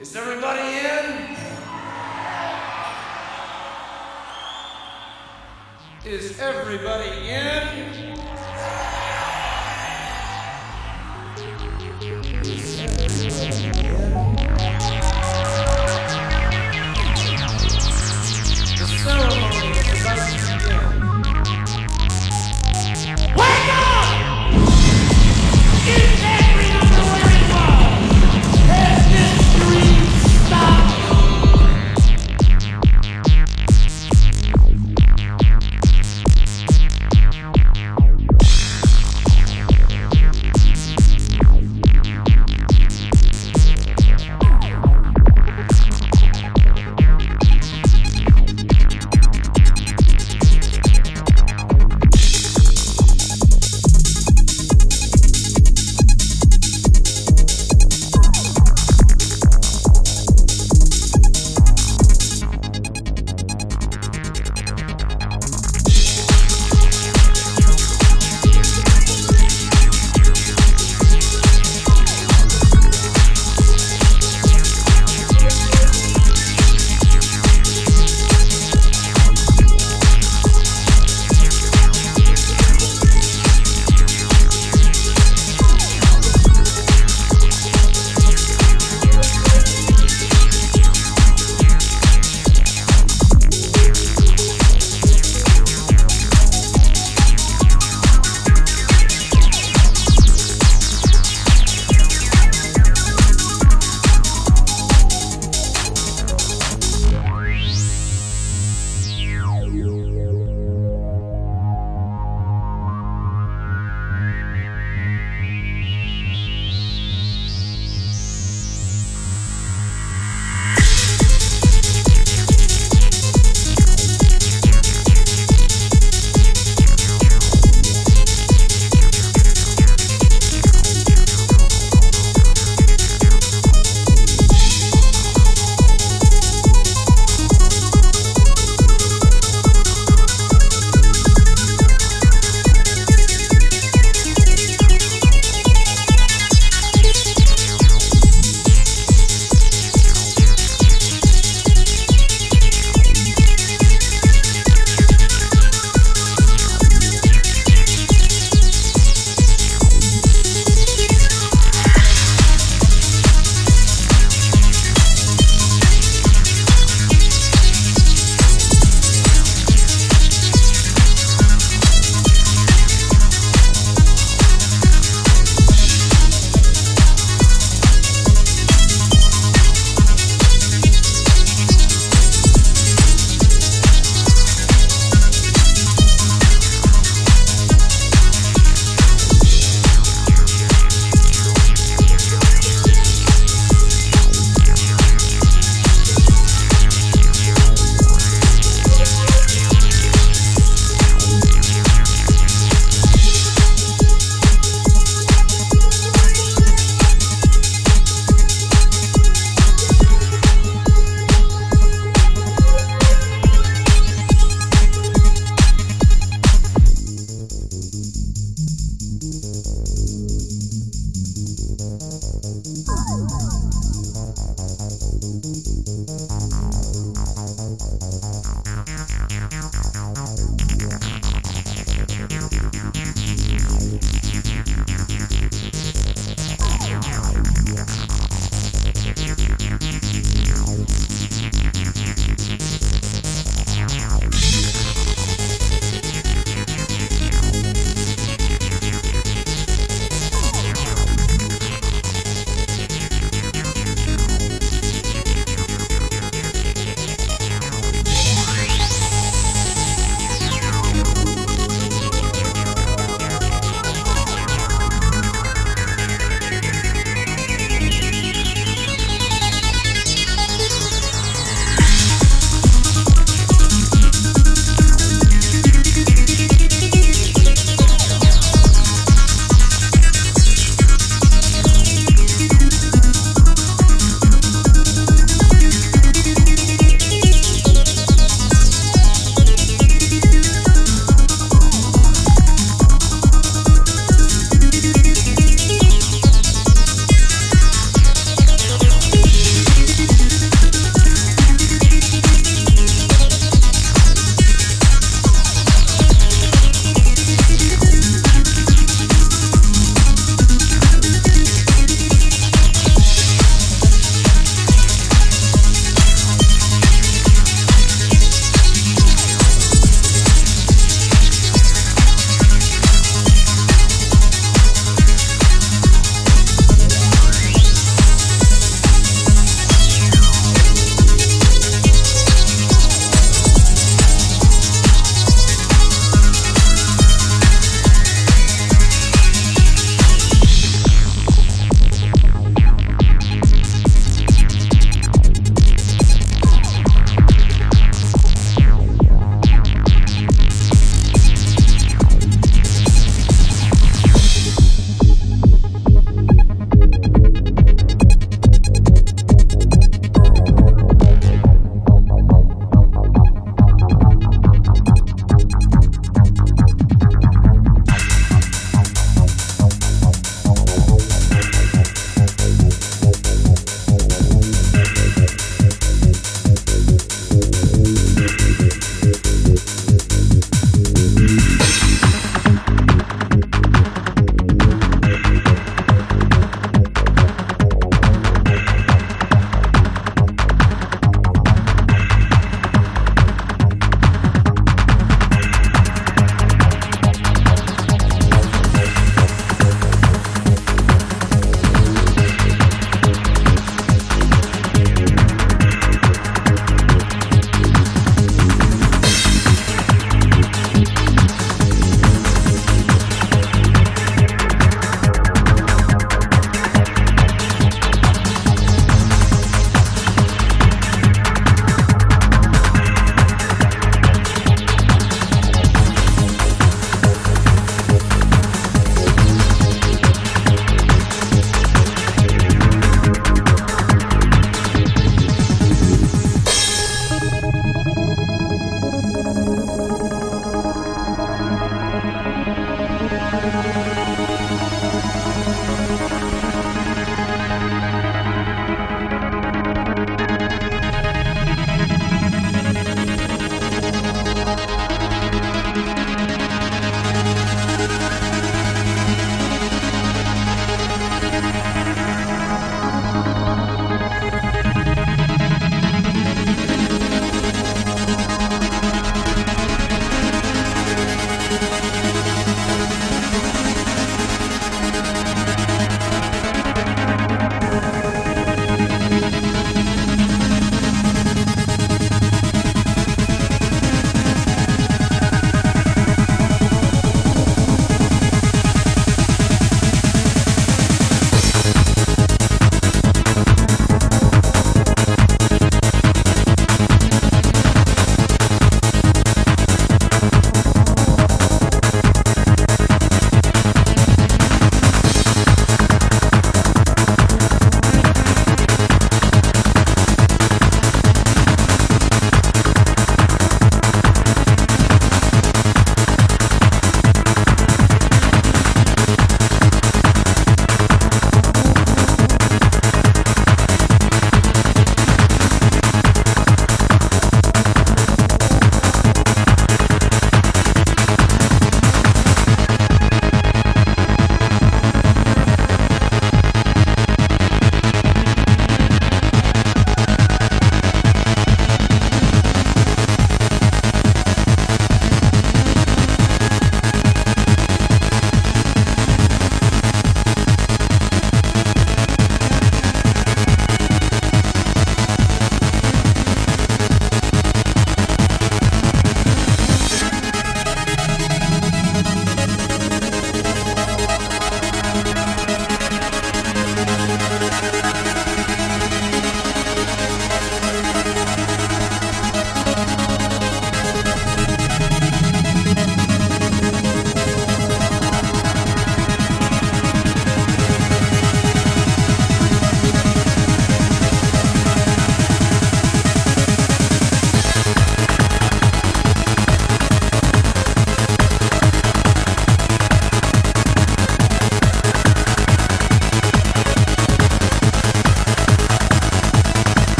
Is everybody in? Is everybody in? The ceremony is about to begin.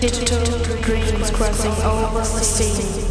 digital dreams crossing over the sea.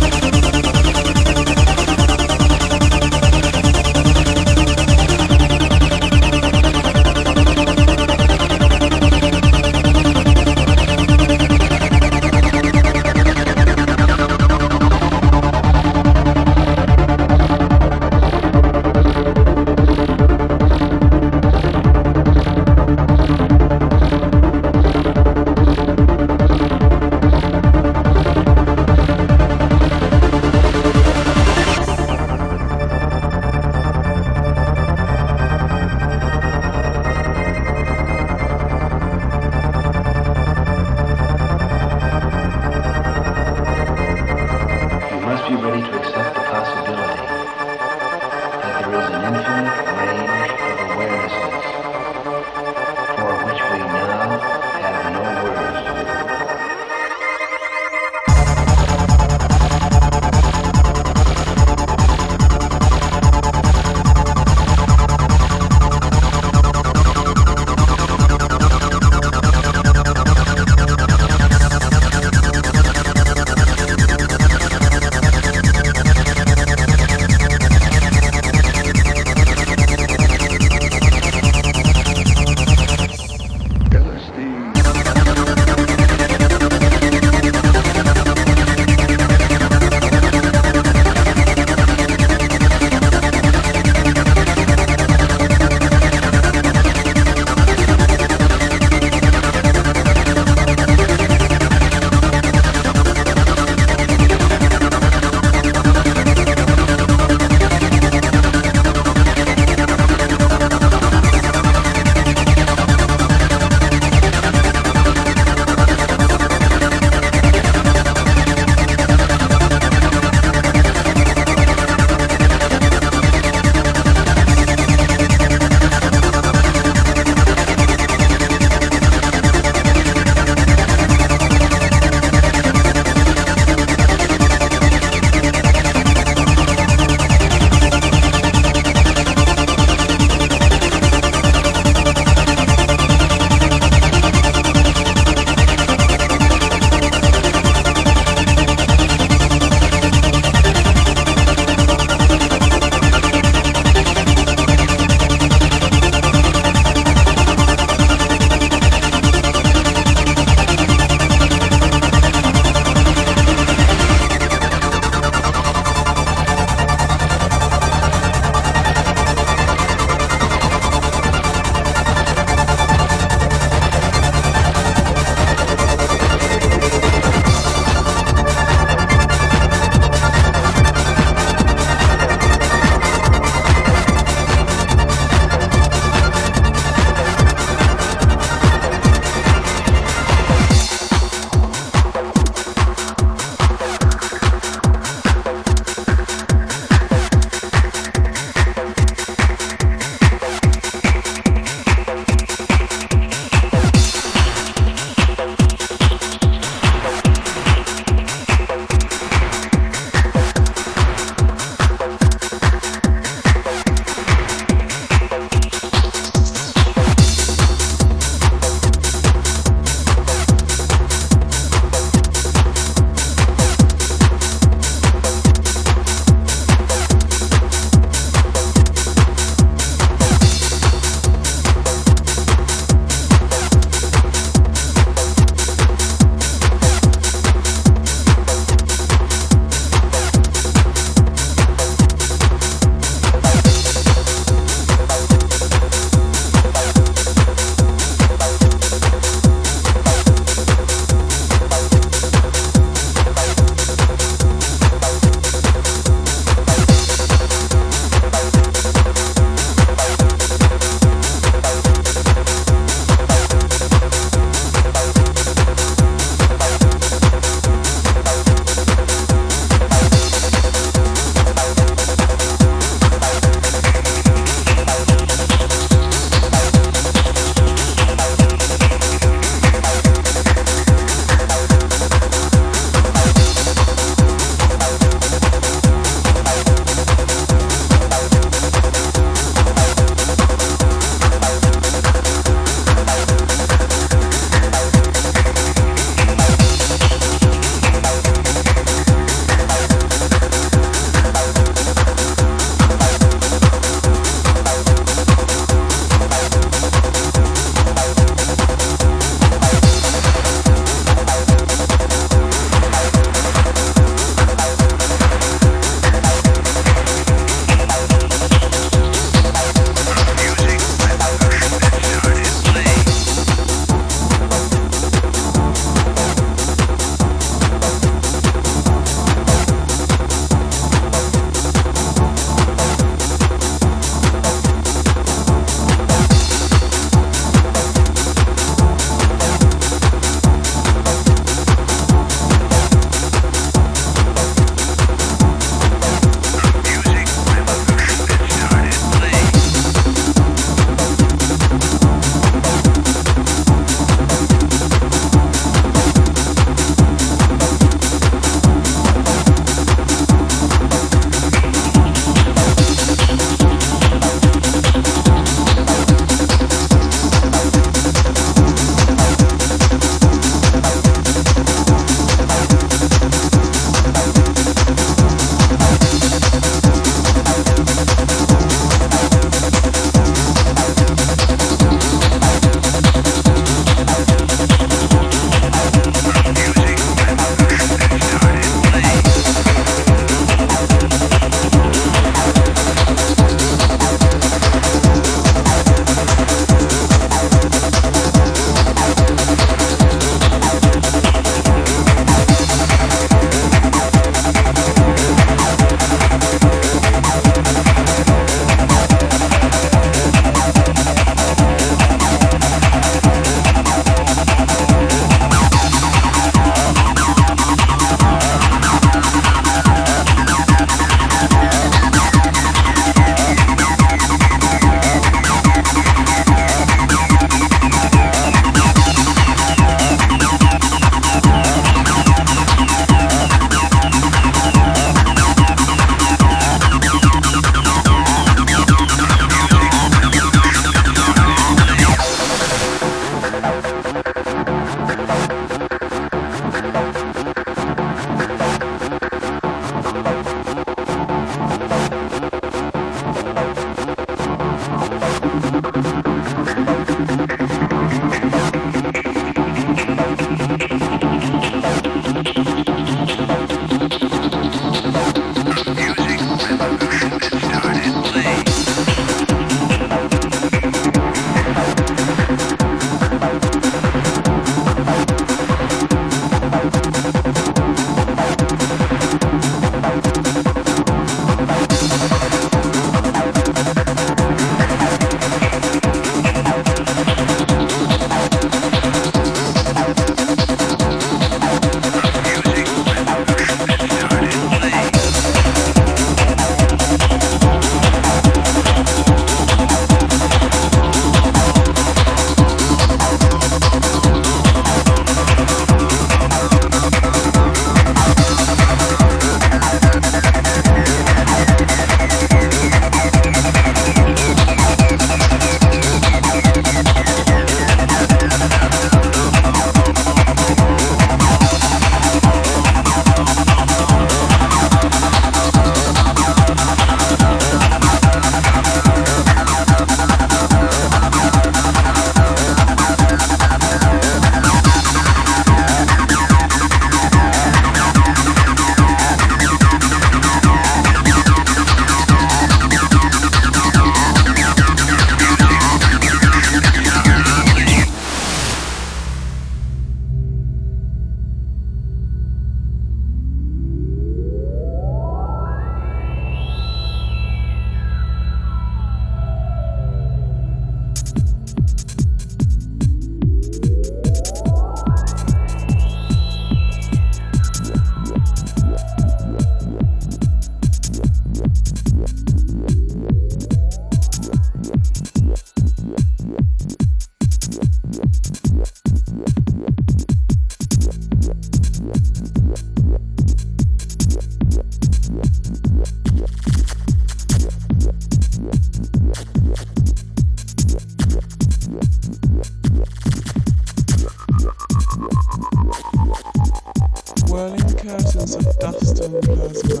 Whirling curtains of dust and plasma.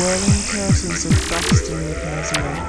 Whirling curtains of dust in the plasma.